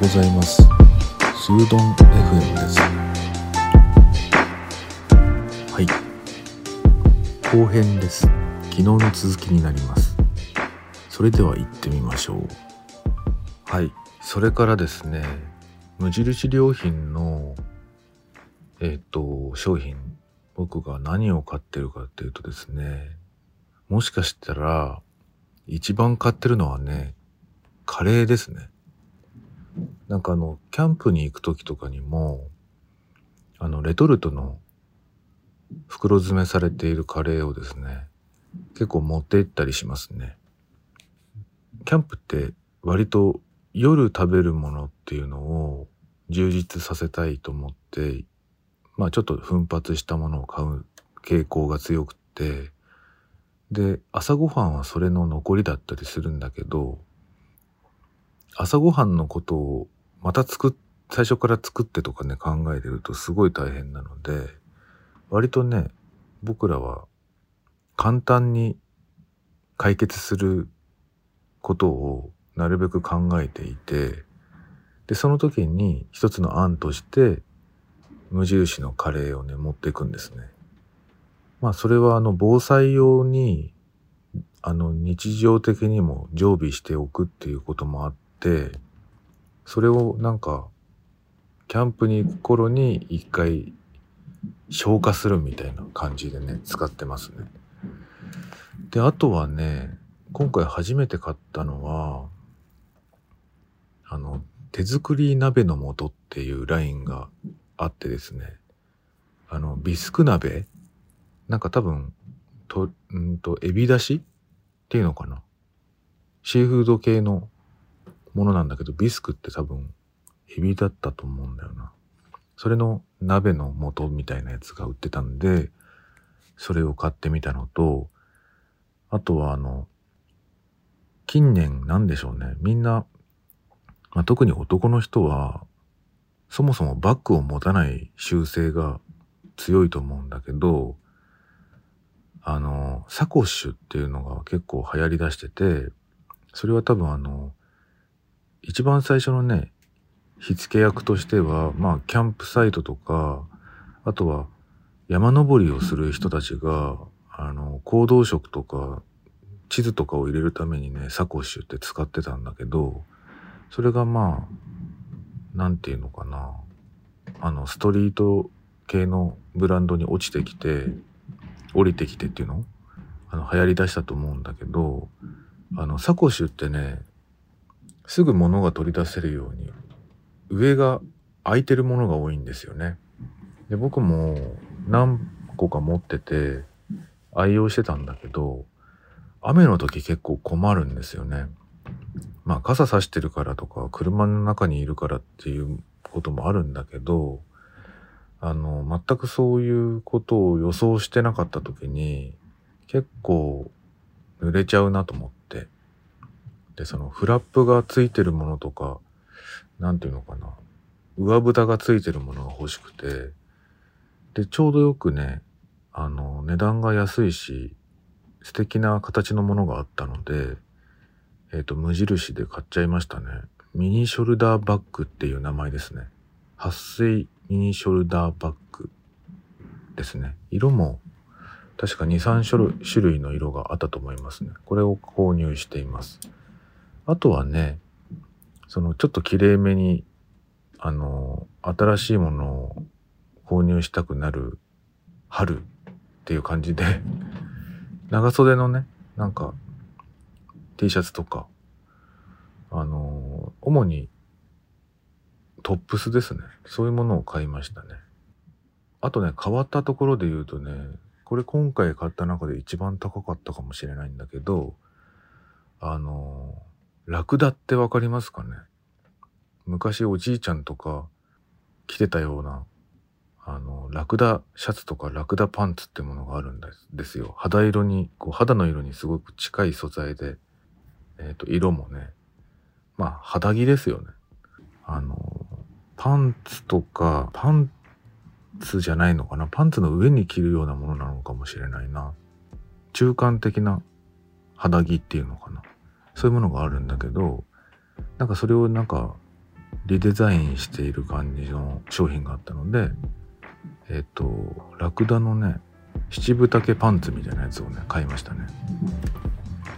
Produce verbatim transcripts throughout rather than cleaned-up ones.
ございます。スードン エフエム です。はい、後編です。昨日の続きになります。それでは行ってみましょう。はい、それからですね、無印良品のえっと商品、僕が何を買ってるかっていうとですね、もしかしたら一番買ってるのはね、カレーですね。なんかあのキャンプに行く時とかにも、あのレトルトの袋詰めされているカレーをですね、結構持って行ったりしますね。キャンプって割と夜食べるものっていうのを充実させたいと思って、まあちょっと奮発したものを買う傾向が強くて、で朝ごはんはそれの残りだったりするんだけど、朝ごはんのことをまた作っ最初から作ってとかね、考えてるとすごい大変なので、割とね僕らは簡単に解決することをなるべく考えていて、でその時に一つの案として無印のカレーをね持っていくんですね。まあそれはあの防災用にあの日常的にも常備しておくっていうこともあって、それをなんかキャンプに行く頃に一回消化するみたいな感じでね使ってますね。であとはね、今回初めて買ったのはあの手作り鍋の素っていうラインがあってですね、あのビスク鍋、なんか多分とんとエビだしっていうのかな、シーフード系のものなんだけど、ビスクって多分エビだったと思うんだよな。それの鍋の素みたいなやつが売ってたんで、それを買ってみたのと、あとはあの近年なんでしょうね、みんな、まあ、特に男の人はそもそもバッグを持たない習性が強いと思うんだけど、あのサコッシュっていうのが結構流行りだしてて、それは多分あの一番最初のね火付け役としては、まあキャンプサイトとか、あとは山登りをする人たちがあの行動食とか地図とかを入れるためにねサコッシュって使ってたんだけど、それがまあなんていうのかな、あのストリート系のブランドに落ちてきて降りてきてっていうの、あの流行りだしたと思うんだけど、あのサコッシュってねすぐ物が取り出せるように上が空いてるものが多いんですよね。で僕も何個か持ってて愛用してたんだけど、雨の時結構困るんですよね。まあ傘差してるからとか車の中にいるからっていうこともあるんだけど、あの全くそういうことを予想してなかった時に結構濡れちゃうなと思って、でそのフラップがついてるものとか、なんていうのかな、上蓋がついてるものが欲しくて、でちょうどよくね、あの値段が安いし素敵な形のものがあったので、えっと無印で買っちゃいましたね。ミニショルダーバッグっていう名前ですね。撥水ミニショルダーバッグですね。色も確か にさん種類の色があったと思いますね。これを購入しています。あとはね、そのちょっときれいめにあの新しいものを購入したくなる春っていう感じで長袖のねなんか T シャツとか、あの主にトップスですね。そういうものを買いましたね。あとね、変わったところで言うとね、これ今回買った中で一番高かったかもしれないんだけど、あのラクダってわかりますかね。昔おじいちゃんとか着てたようなあのラクダシャツとかラクダパンツってものがあるんですよ。肌色にこう肌の色にすごく近い素材で、えーと色もね、まあ肌着ですよね。あのパンツとか、パンツじゃないのかな、パンツの上に着るようなものなのかもしれないな。中間的な肌着っていうのかな、そういうものがあるんだけど、なんかそれをなんかリデザインしている感じの商品があったので、えっとラクダのね七分丈パンツみたいなやつをね買いましたね。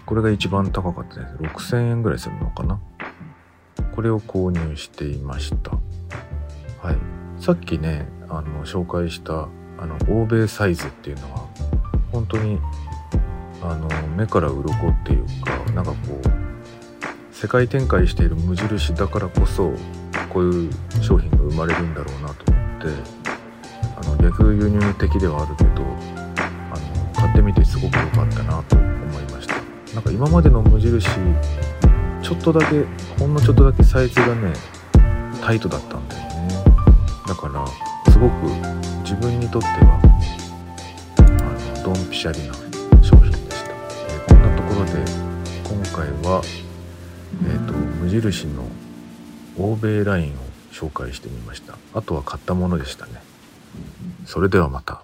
これが一番高かったです。ろくせんえんぐらいするのかな。これを購入していました。はい。さっきねあの紹介したあの欧米サイズっていうのは本当にあの目から鱗っていうか、なんかこう世界展開している無印だからこそこういう商品が生まれるんだろうなと思って、あの逆輸入的ではあるけどあの買ってみてすごく良かったなと思いました。なんか今までの無印ちょっとだけほんのちょっとだけサイズがねタイトだったんだよね。だからすごく自分にとってはあのドンピシャリな商品でした。えー、こんなところで今回は、えーと、無印の欧米ラインを紹介してみました。あとは買ったものでしたね。それではまた。